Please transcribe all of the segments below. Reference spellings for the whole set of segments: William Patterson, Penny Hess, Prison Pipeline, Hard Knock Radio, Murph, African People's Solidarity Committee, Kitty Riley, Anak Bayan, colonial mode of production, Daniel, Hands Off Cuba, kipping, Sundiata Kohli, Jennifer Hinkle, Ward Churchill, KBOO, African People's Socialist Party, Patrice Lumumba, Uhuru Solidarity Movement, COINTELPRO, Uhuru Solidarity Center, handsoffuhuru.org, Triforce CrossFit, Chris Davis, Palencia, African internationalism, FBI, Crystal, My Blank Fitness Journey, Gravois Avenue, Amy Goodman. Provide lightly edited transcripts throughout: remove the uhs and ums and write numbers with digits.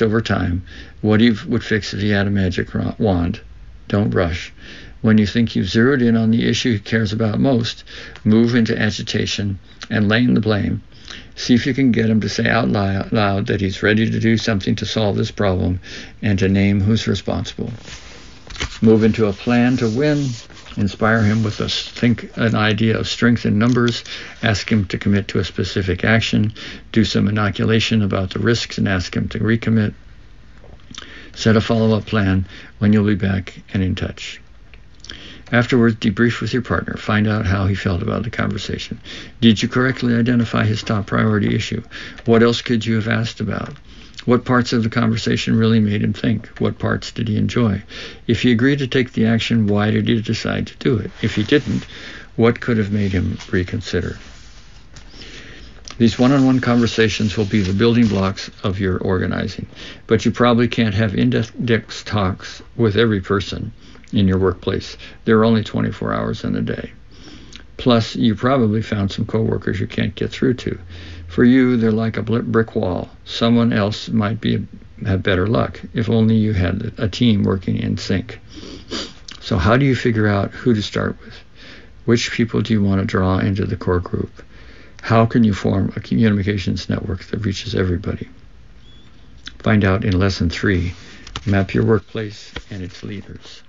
changed over time. What he would fix if he had a magic wand. Don't rush. When you think you've zeroed in on the issue he cares about most, move into agitation and laying the blame. See if you can get him to say out loud that he's ready to do something to solve this problem and to name who's responsible. Move into a plan to win. Inspire him with an idea of strength in numbers. Ask him to commit to a specific action. Do some inoculation about the risks and ask him to recommit. Set a follow-up plan when you'll be back and in touch. Afterwards, debrief with your partner. Find out how he felt about the conversation. Did you correctly identify his top priority issue? What else could you have asked about? What parts of the conversation really made him think? What parts did he enjoy? If he agreed to take the action, why did he decide to do it? If he didn't, what could have made him reconsider? These one-on-one conversations will be the building blocks of your organizing, but you probably can't have in-depth talks with every person in your workplace. There are only 24 hours in a day. Plus, you probably found some coworkers you can't get through to. For you, they're like a brick wall. Someone else might have better luck, if only you had a team working in sync. So how do you figure out who to start with? Which people do you want to draw into the core group? How can you form a communications network that reaches everybody? Find out in Lesson 3. Map your workplace and its leaders.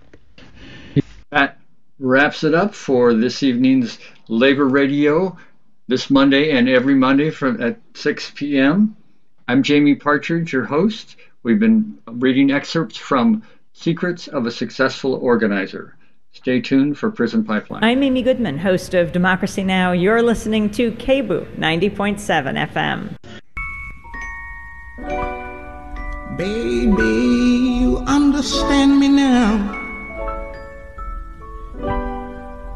That wraps it up for this evening's Labor Radio. This Monday and every Monday at 6 p.m. I'm Jamie Partridge, your host. We've been reading excerpts from Secrets of a Successful Organizer. Stay tuned for Prison Pipeline. I'm Amy Goodman, host of Democracy Now! You're listening to KBOO 90.7 FM. Baby, you understand me now.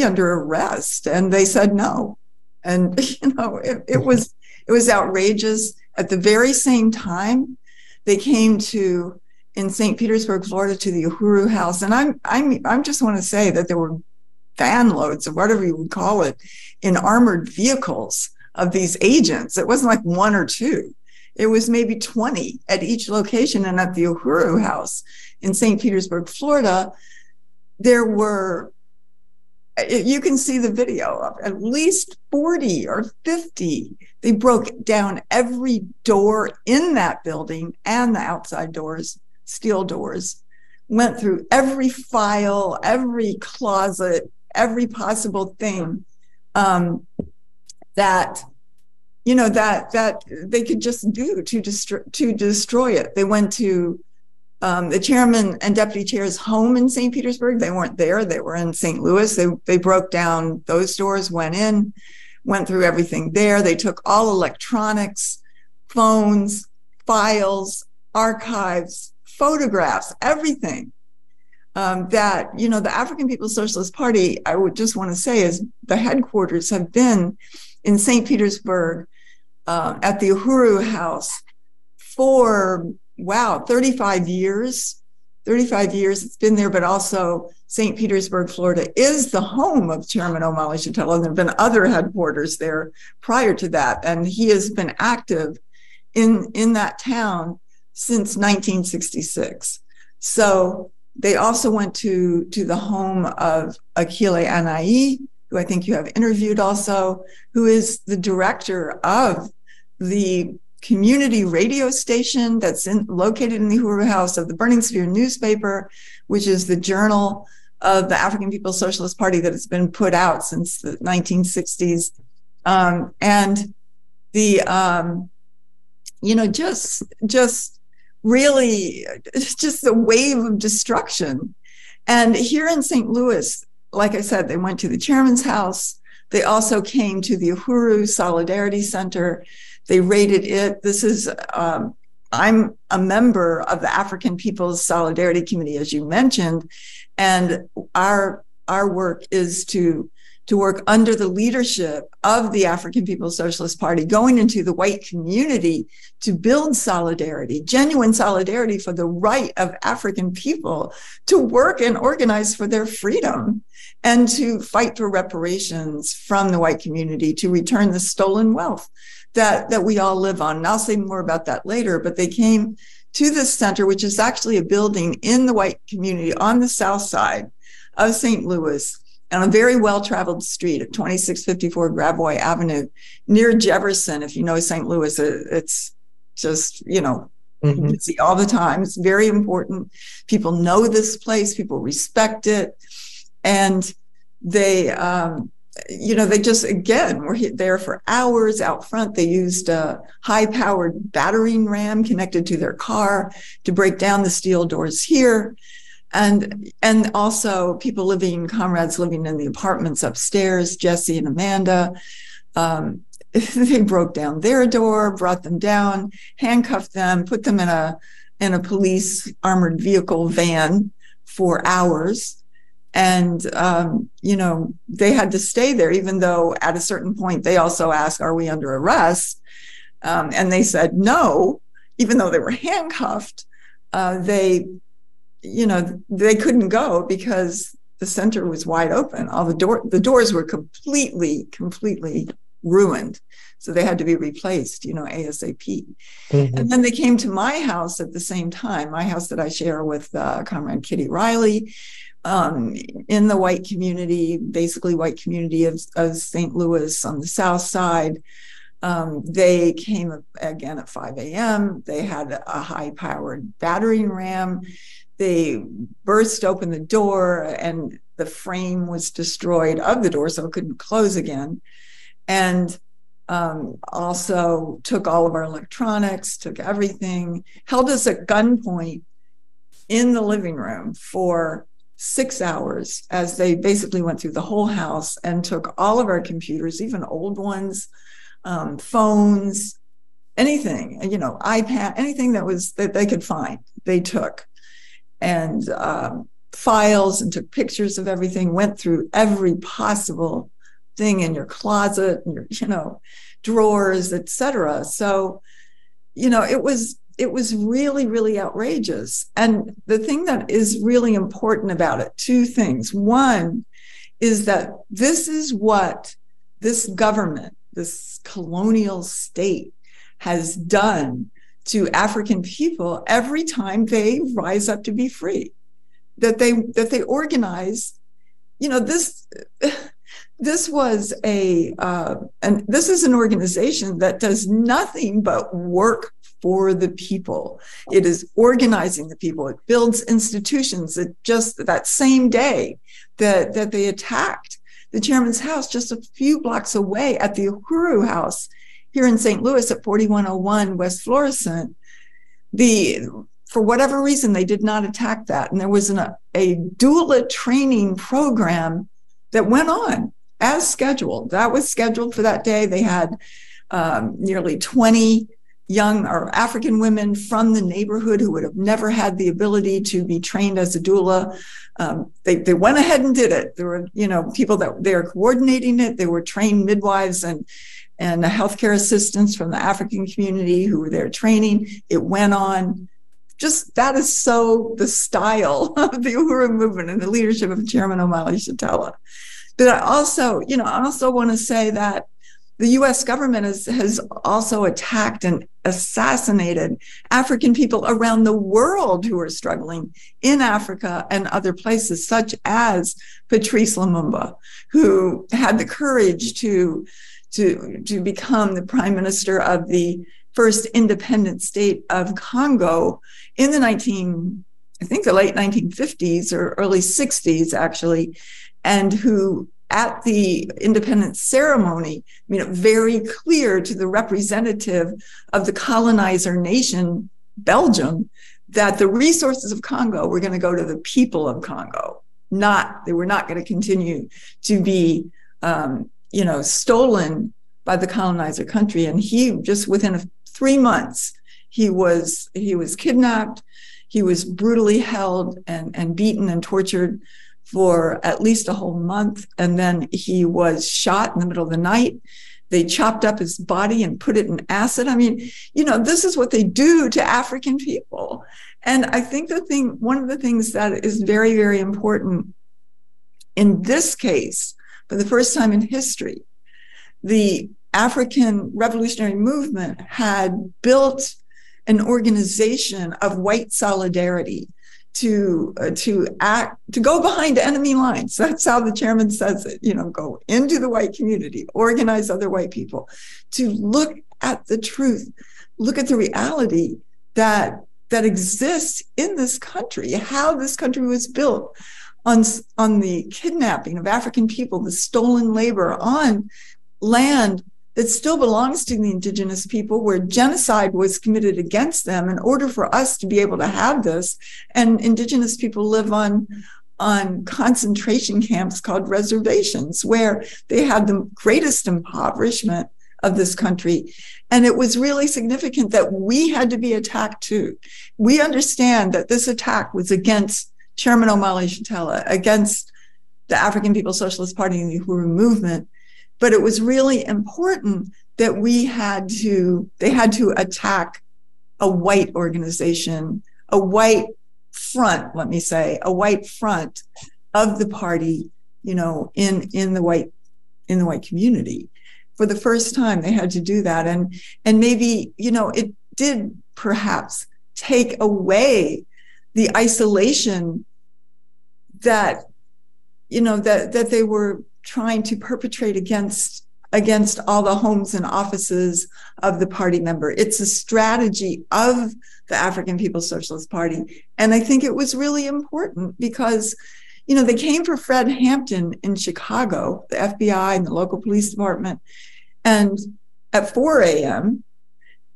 under arrest? And they said no. And, it was outrageous. At the very same time, they came to, in St. Petersburg, Florida, to the Uhuru House. And I'm just want to say that there were van loads of whatever you would call it in armored vehicles of these agents. It wasn't like one or two. It was maybe 20 at each location. And at the Uhuru House in St. Petersburg, Florida, there were, you can see the video of at least 40 or 50. They broke down every door in that building and the outside doors, steel doors, went through every file, every closet, every possible thing that they could just do to destroy it. They went to the chairman and deputy chair's home in St. Petersburg. They weren't there. They were in St. Louis. They broke down those doors, went in, went through everything there. They took all electronics, phones, files, archives, photographs, everything that the African People's Socialist Party, I would just want to say, is the headquarters have been in St. Petersburg at the Uhuru House for, 35 years it's been there, but also St. Petersburg, Florida is the home of Chairman Omali Yeshitela, and there have been other headquarters there prior to that. And he has been active in that town since 1966. So they also went to the home of Akilé Anai, who I think you have interviewed also, who is the director of the community radio station that's located in the Uhuru House, of the Burning Spear newspaper, which is the journal of the African People's Socialist Party that has been put out since the 1960s. And the, just the wave of destruction. And here in St. Louis, like I said, they went to the chairman's house. They also came to the Uhuru Solidarity Center. They raided it. This is, I'm a member of the African People's Solidarity Committee, as you mentioned, and our work is to work under the leadership of the African People's Socialist Party, going into the white community to build solidarity, genuine solidarity for the right of African people to work and organize for their freedom, and to fight for reparations from the white community, to return the stolen wealth that we all live on. And I'll say more about that later, but they came to this center, which is actually a building in the white community on the south side of St. Louis, on a very well-traveled street at 2654 Gravois Avenue near Jefferson. If you know St. Louis, it's just, mm-hmm. You can see all the time. It's very important. People know this place. People respect it. And they, they just, again, were there for hours out front. They used a high-powered battering ram connected to their car to break down the steel doors here. And also people living, comrades living in the apartments upstairs, Jesse and Amanda, they broke down their door, brought them down, handcuffed them, put them in a police armored vehicle van for hours. And, they had to stay there, even though at a certain point they also asked, are we under arrest? And they said no, even though they were handcuffed. They couldn't go because the center was wide open. All the doors were completely ruined. So they had to be replaced, ASAP. Mm-hmm. And then they came to my house at the same time, my house that I share with Comrade Kitty Riley, in the white community, basically white community of St. Louis on the south side. They came again at 5 a.m. They had a high-powered battering ram. They burst open the door and the frame was destroyed of the door, so it couldn't close again. And also took all of our electronics, took everything, held us at gunpoint in the living room for 6 hours as they basically went through the whole house and took all of our computers, even old ones, phones, anything, you know, iPad, anything that was that they could find, they took. And files, and took pictures of everything, went through every possible thing in your closet, and your, you know, drawers, etc. So, you know, it was really, really outrageous. And the thing that is really important about it, two things. One is that this is what this government, this colonial state, has done to African people every time they rise up to be free, that they organize. You know, this was a and this is an organization that does nothing but work for the people. It is organizing the people. It builds institutions. It just that same day that they attacked the chairman's house, just a few blocks away at the Uhuru House here in St. Louis at 4101 West Florissant, for whatever reason, they did not attack that. And there was a doula training program that went on as scheduled. That was scheduled for that day. They had nearly 20 young or African women from the neighborhood who would have never had the ability to be trained as a doula. They went ahead and did it. There were, you know, people that they are coordinating it. They were trained midwives and healthcare assistants from the African community who were there training. It went on. Just that is so the style of the Uhuru movement and the leadership of Chairman Omali Yeshitela. But I also, you know, want to say that the U.S. government has also attacked and assassinated African people around the world who are struggling in Africa and other places, such as Patrice Lumumba, who had the courage to become the prime minister of the first independent state of Congo in the I think the late 1950s or early 60s, actually, and who at the independence ceremony made it very clear to the representative of the colonizer nation, Belgium, that the resources of Congo were going to go to the people of Congo. They were not going to continue to be, you know, stolen by the colonizer country. And he just within 3 months, he was kidnapped, he was brutally held and beaten and tortured for at least a whole month. And then he was shot in the middle of the night. They chopped up his body and put it in acid. I mean, you know, this is what they do to African people. And I think one of the things that is very, very important in this case, for the first time in history, the African revolutionary movement had built an organization of white solidarity to go behind enemy lines. That's how the chairman says it, you know, go into the white community, organize other white people, to look at the truth, look at the reality that exists in this country, how this country was built on the kidnapping of African people, the stolen labor, on land that still belongs to the indigenous people, where genocide was committed against them. In order for us to be able to have this, and indigenous people live on concentration camps called reservations, where they had the greatest impoverishment of this country. And it was really significant that we had to be attacked too. We understand that this attack was against Chairman Omali Yeshitela, against the African People's Socialist Party and the Uhuru movement, but it was really important that they had to attack a white organization, a white front, let me say, a white front of the party, you know, in the white community. For the first time, they had to do that. And maybe, you know, it did perhaps take away the isolation that, you know, that they were trying to perpetrate against all the homes and offices of the party member. It's a strategy of the African People's Socialist Party. And I think it was really important because, You know, they came for Fred Hampton in Chicago, the FBI and the local police department, and at 4 a.m.,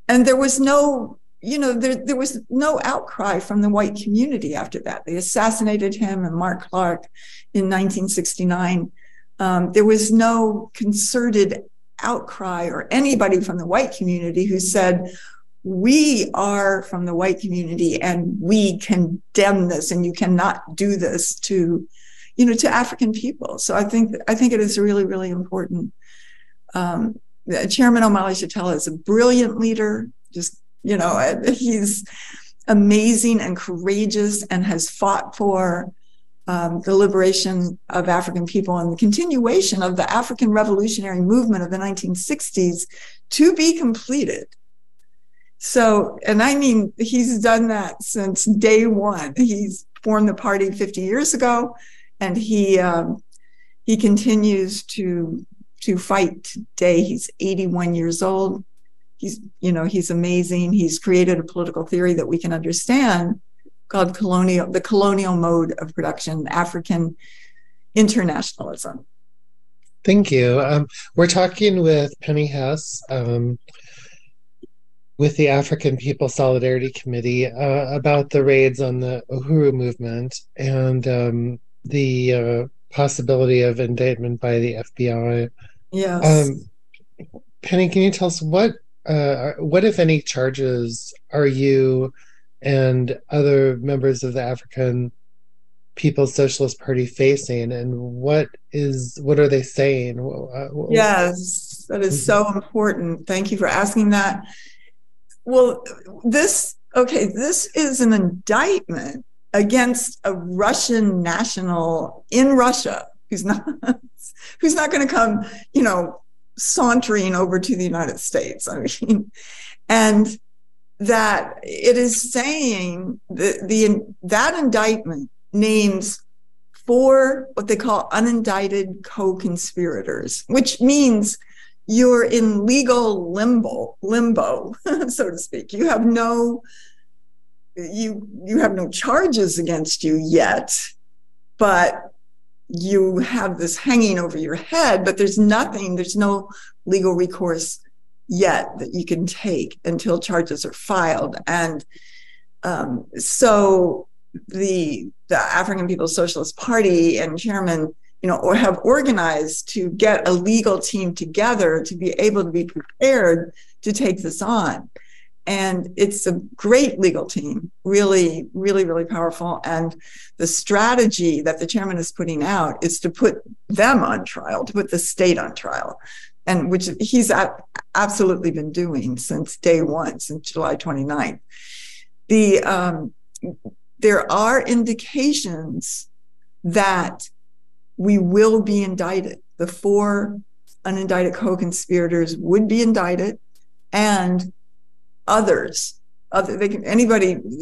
and there was no, you know, there was no outcry from the white community after that. They assassinated him and Mark Clark in 1969. There was no concerted outcry or anybody from the white community who said, we are from the white community and we condemn this and you cannot do this to, you know, to African people. So I think it is really, really important. Chairman Omali Yeshitela is a brilliant leader. Just, you know, he's amazing and courageous and has fought for the liberation of African people and the continuation of the African revolutionary movement of the 1960s to be completed. So, and I mean, he's done that since day one. He's formed the party 50 years ago, and he continues to fight today. He's 81 years old. He's, you know, he's amazing. He's created a political theory that we can understand called the colonial mode of production, African internationalism. Thank you. We're talking with Penny Hess, with the African People's Solidarity Committee about the raids on the Uhuru movement and the possibility of indictment by the FBI. Yes. Penny, can you tell us what if any charges are you and other members of the African People's Socialist Party facing, and what are they saying? Yes, that is so important. Thank you for asking that. Well, this is an indictment against a Russian national in Russia who's not going to come, you know, sauntering over to the United States. I mean, and that it is saying that indictment names 4 what they call unindicted co-conspirators, which means you're in legal limbo, so to speak. You have no charges against you yet, but you have this hanging over your head, but there's no legal recourse yet that you can take until charges are filed. And so the African People's Socialist Party and Chairman, you know, or have organized to get a legal team together to be able to be prepared to take this on. And it's a great legal team, really, really, really powerful. And the strategy that the chairman is putting out is to put them on trial, to put the state on trial, and which he's absolutely been doing since day one, since July 29th. There are indications that we will be indicted. The 4 unindicted co-conspirators would be indicted, and others. They're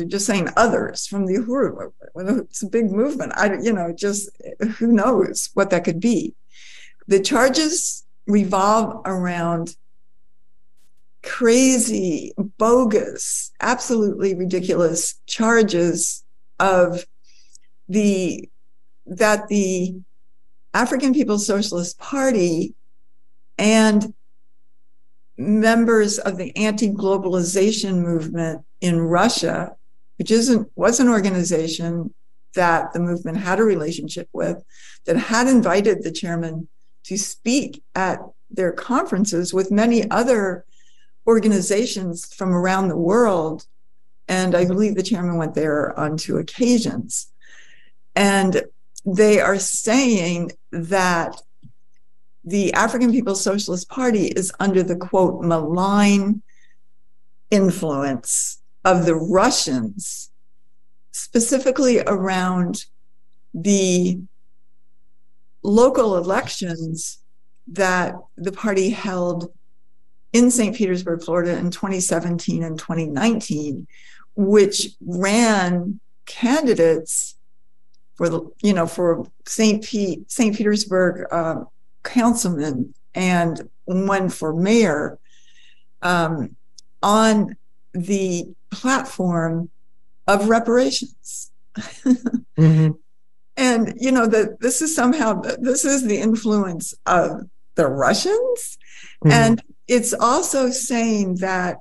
just saying others from the Uhuru. It's a big movement. Who knows what that could be. The charges revolve around crazy, bogus, absolutely ridiculous charges that the African People's Socialist Party and members of the anti-globalization movement in Russia, which was an organization that the movement had a relationship with, that had invited the chairman to speak at their conferences with many other organizations from around the world. And I believe the chairman went there on 2 occasions. And they are saying that the African People's Socialist Party is under the, quote, malign influence of the Russians, specifically around the local elections that the party held in St. Petersburg, Florida in 2017 and 2019, which ran candidates for St. Petersburg councilman and one for mayor on the platform of reparations. Mm-hmm. And, you know, that this is somehow, this is the influence of the Russians. Mm-hmm. And it's also saying that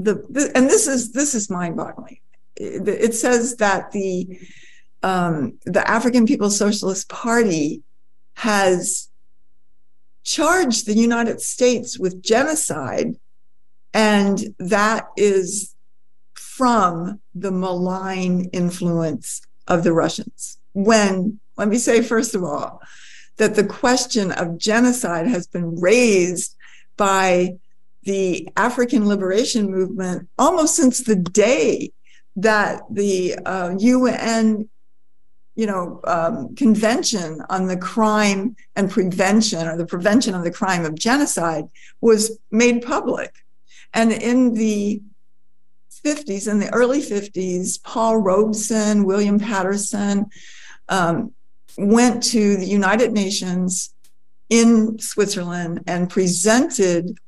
and this is mind-boggling. It says that the African People's Socialist Party has charged the United States with genocide, and that is from the malign influence of the Russians. When, let me say, first of all, that the question of genocide has been raised by the African liberation movement almost since the day that the UN, Convention on the Crime and Prevention, or the Prevention of the Crime of Genocide, was made public. And in the 50s, in the early 50s, Paul Robeson, William Patterson went to the United Nations in Switzerland and presented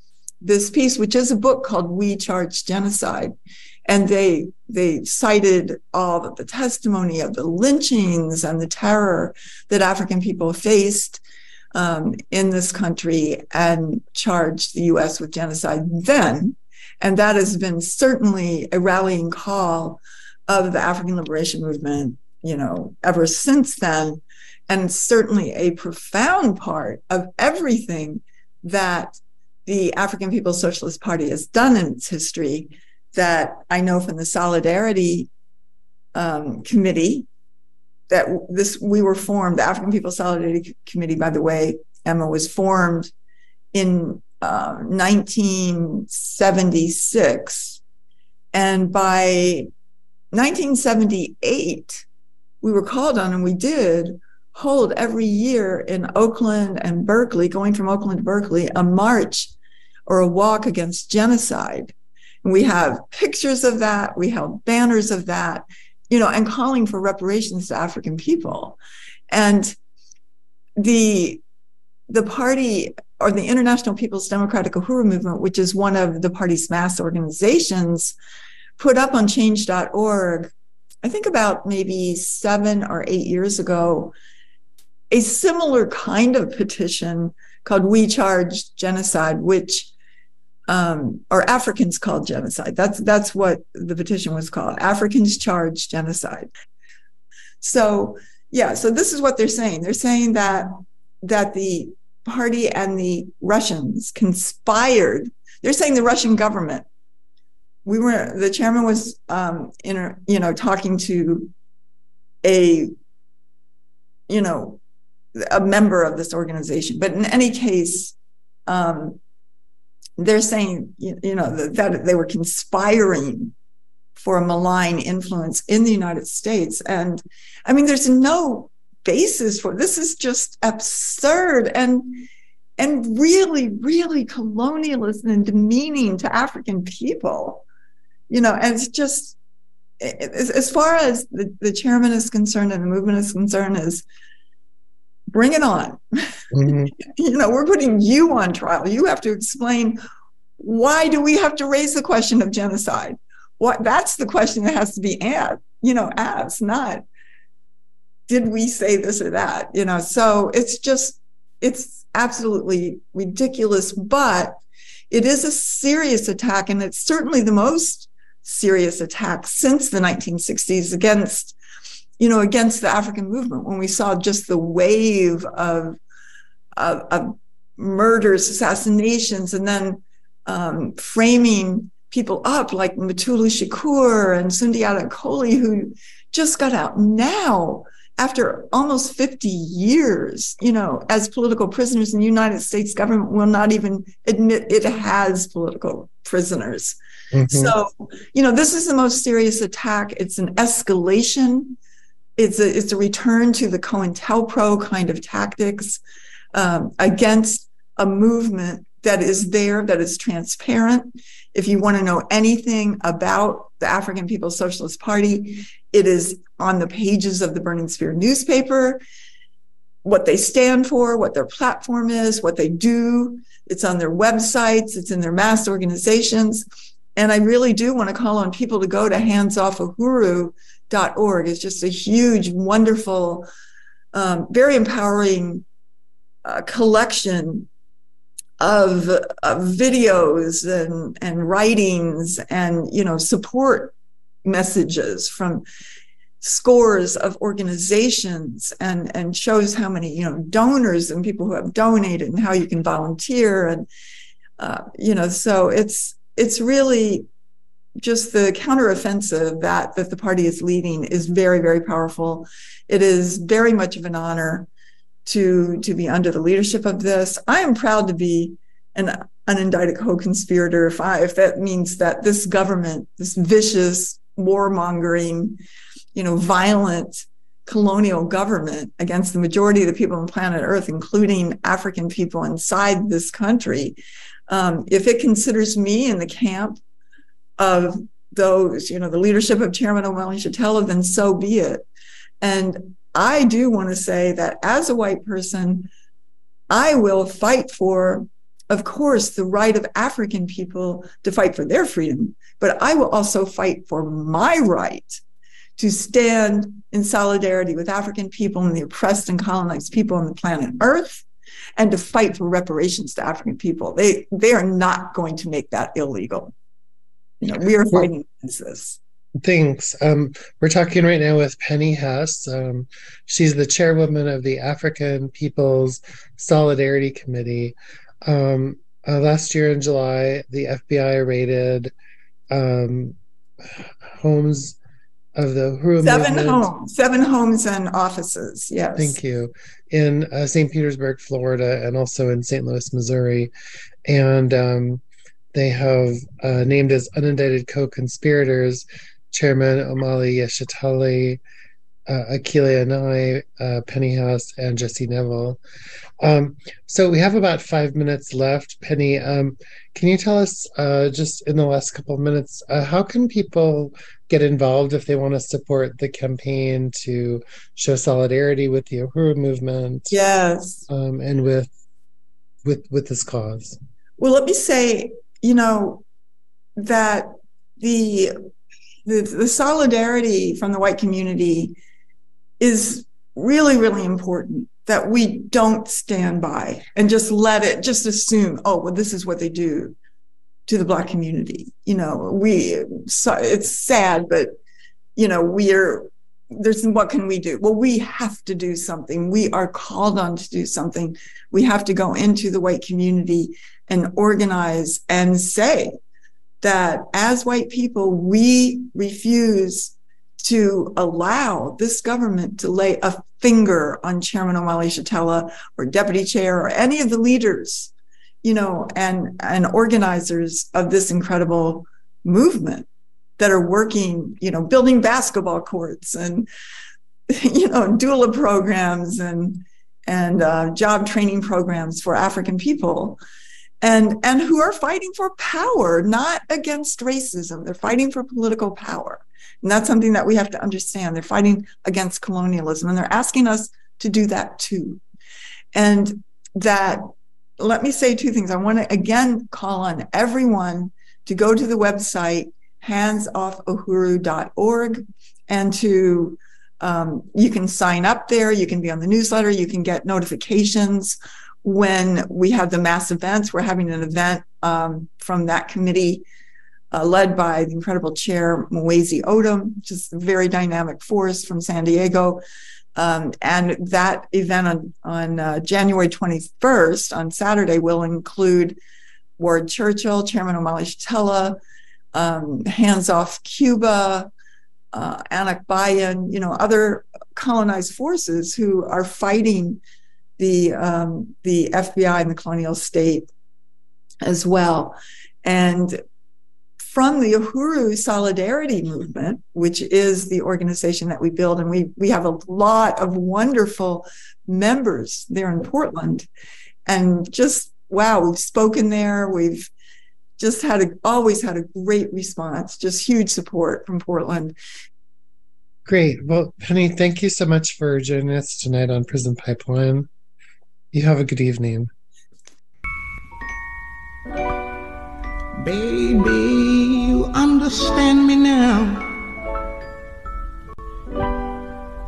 this piece, which is a book called We Charge Genocide. And they cited all of the testimony of the lynchings and the terror that African people faced in this country, and charged the U.S. with genocide then. And that has been certainly a rallying call of the African liberation movement, ever since then, and certainly a profound part of everything that the African People's Socialist Party has done in its history, that I know from the Solidarity Committee, that we were formed, the African People's Solidarity Committee, by the way, Emma, was formed in 1976. And by 1978, we were called on, and we did hold every year in Oakland and Berkeley, going from Oakland to Berkeley, a march or a walk against genocide. And we have pictures of that. We held banners of that, and calling for reparations to African people. And the party, or the International People's Democratic Uhuru Movement, which is one of the party's mass organizations, put up on change.org, I think about maybe 7 or 8 years ago, a similar kind of petition called We Charge Genocide, which or Africans Called Genocide. That's what the petition was called, Africans Charge Genocide. So, yeah, so this is what they're saying. They're saying that the party and the Russians conspired. They're saying the Russian government. The chairman was, talking to a member of this organization. But in any case, they're saying, that they were conspiring for a malign influence in the United States. And I mean, there's no basis for this. Is just absurd and really, really colonialist and demeaning to African people. And it's just, as far as the chairman is concerned and the movement is concerned, is bring it on. Mm-hmm. We're putting you on trial. You have to explain, why do we have to raise the question of genocide? That's the question that has to be asked, asked, not did we say this or that, So it's absolutely ridiculous, but it is a serious attack, and it's certainly the most serious attack since the 1960s against, against the African movement, when we saw just the wave of murders, assassinations, and then framing people up like Matulu Shakur and Sundiata Kohli, who just got out now after almost 50 years, as political prisoners. And the United States government will not even admit it has political prisoners. Mm-hmm. So, this is the most serious attack. It's an escalation. It's a return to the COINTELPRO kind of tactics against a movement that is there, that is transparent. If you want to know anything about the African People's Socialist Party, it is on the pages of the Burning Spear newspaper, what they stand for, what their platform is, what they do. It's on their websites. It's in their mass organizations. And I really do want to call on people to go to handsoffuhuru.org is just a huge, wonderful, very empowering collection of videos and writings and, you know, support messages from scores of organizations, and shows how many, you know, donors and people who have donated and how you can volunteer. And, you know, so it's really just the counteroffensive that the party is leading is very, very powerful. It is very much of an honor to be under the leadership of this. I am proud to be an unindicted co-conspirator if that means that this government, this vicious, warmongering, you know, violent colonial government against the majority of the people on planet Earth, including African people inside this country, if it considers me in the camp of those, you know, the leadership of Chairman Omali Yeshitela, then so be it. And I do want to say that as a white person, I will fight for, of course, the right of African people to fight for their freedom, but I will also fight for my right to stand in solidarity with African people and the oppressed and colonized people on the planet Earth, and to fight for reparations to African people. They are not going to make that illegal. You know, we are fighting against this. Thanks. We're talking right now with Penny Hess. She's the chairwoman of the African People's Solidarity Committee. Last year in July, the FBI raided homes of the Uhuru movement. Seven homes and offices, yes. Thank you. In St. Petersburg, Florida, and also in St. Louis, Missouri. And they have named as unindicted co-conspirators Chairman Omali Yeshitela, Akilé Anai, Penny Hess, and Jesse Neville. So we have about 5 minutes left. Penny, can you tell us just in the last couple of minutes, how can people get involved if they want to support the campaign to show solidarity with the Uhuru movement? Yes. And with this cause? Well, let me say, you know, that the solidarity from the white community is really, really important, that we don't stand by and just let it, just assume, oh, well, this is what they do to the Black community. You know, it's sad, but, you know, what can we do? Well, we have to do something. We are called on to do something. We have to go into the white community and organize and say that as white people, we refuse to allow this government to lay a finger on Chairman Omali Yeshitela or Deputy Chair or any of the leaders, you know, and organizers of this incredible movement that are working, you know, building basketball courts and, you know, doula programs and job training programs for African people. And who are fighting for power, not against racism. They're fighting for political power. And that's something that we have to understand. They're fighting against colonialism, and they're asking us to do that too. And that, let me say two things. I want to again call on everyone to go to the website, handsoffuhuru.org, and to, you can sign up there, you can be on the newsletter, you can get notifications when we have the mass events. We're having an event from that committee led by the incredible chair, Mueze Odom, just a very dynamic force from San Diego. And that event on January 21st, on Saturday, will include Ward Churchill, Chairman Omali Yeshitela, Hands Off Cuba, Anak Bayan, you know, other colonized forces who are fighting the FBI and the colonial state as well. And from the Uhuru Solidarity Movement, which is the organization that we build, and we have a lot of wonderful members there in Portland. And just, wow, we've spoken there. We've just always had a great response, just huge support from Portland. Great. Well, Penny, thank you so much for joining us tonight on Prison Pipeline. You have a good evening. Baby, you understand me now.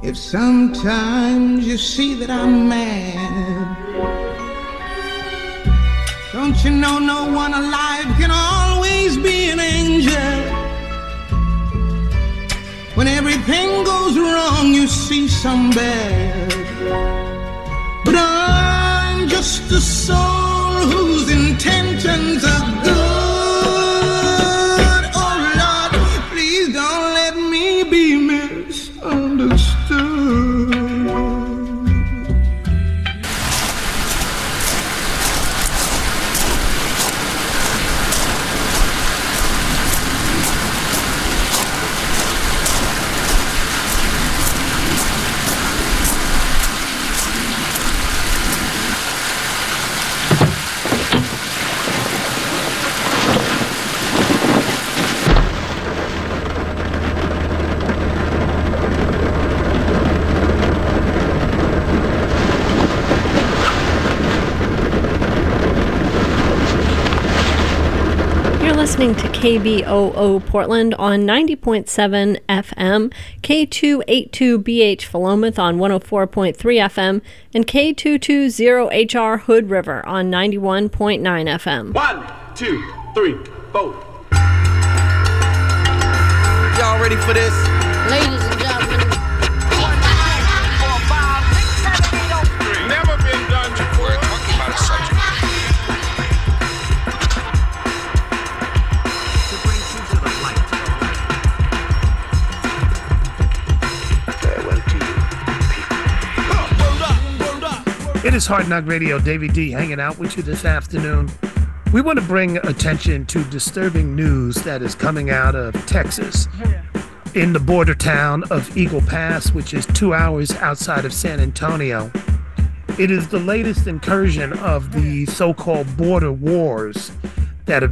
If sometimes you see that I'm mad, don't you know no one alive can always be an angel? When everything goes wrong, you see some bad. But I'm just a soul whose intentions are good. To KBOO Portland on 90.7 FM, K282BH Philomath on 104.3 FM, and K220HR Hood River on 91.9 FM. 1, 2, 3, 4. Y'all ready for this? Ladies and gentlemen. 1, 2, 3, 4, 5, 6, 7, 8, 9. Never been done before. Talking about a subject. It is Hard Knock Radio, Davey D hanging out with you this afternoon. We want to bring attention to disturbing news that is coming out of Texas in the border town of Eagle Pass, which is 2 hours outside of San Antonio. It is the latest incursion of the so-called border wars that have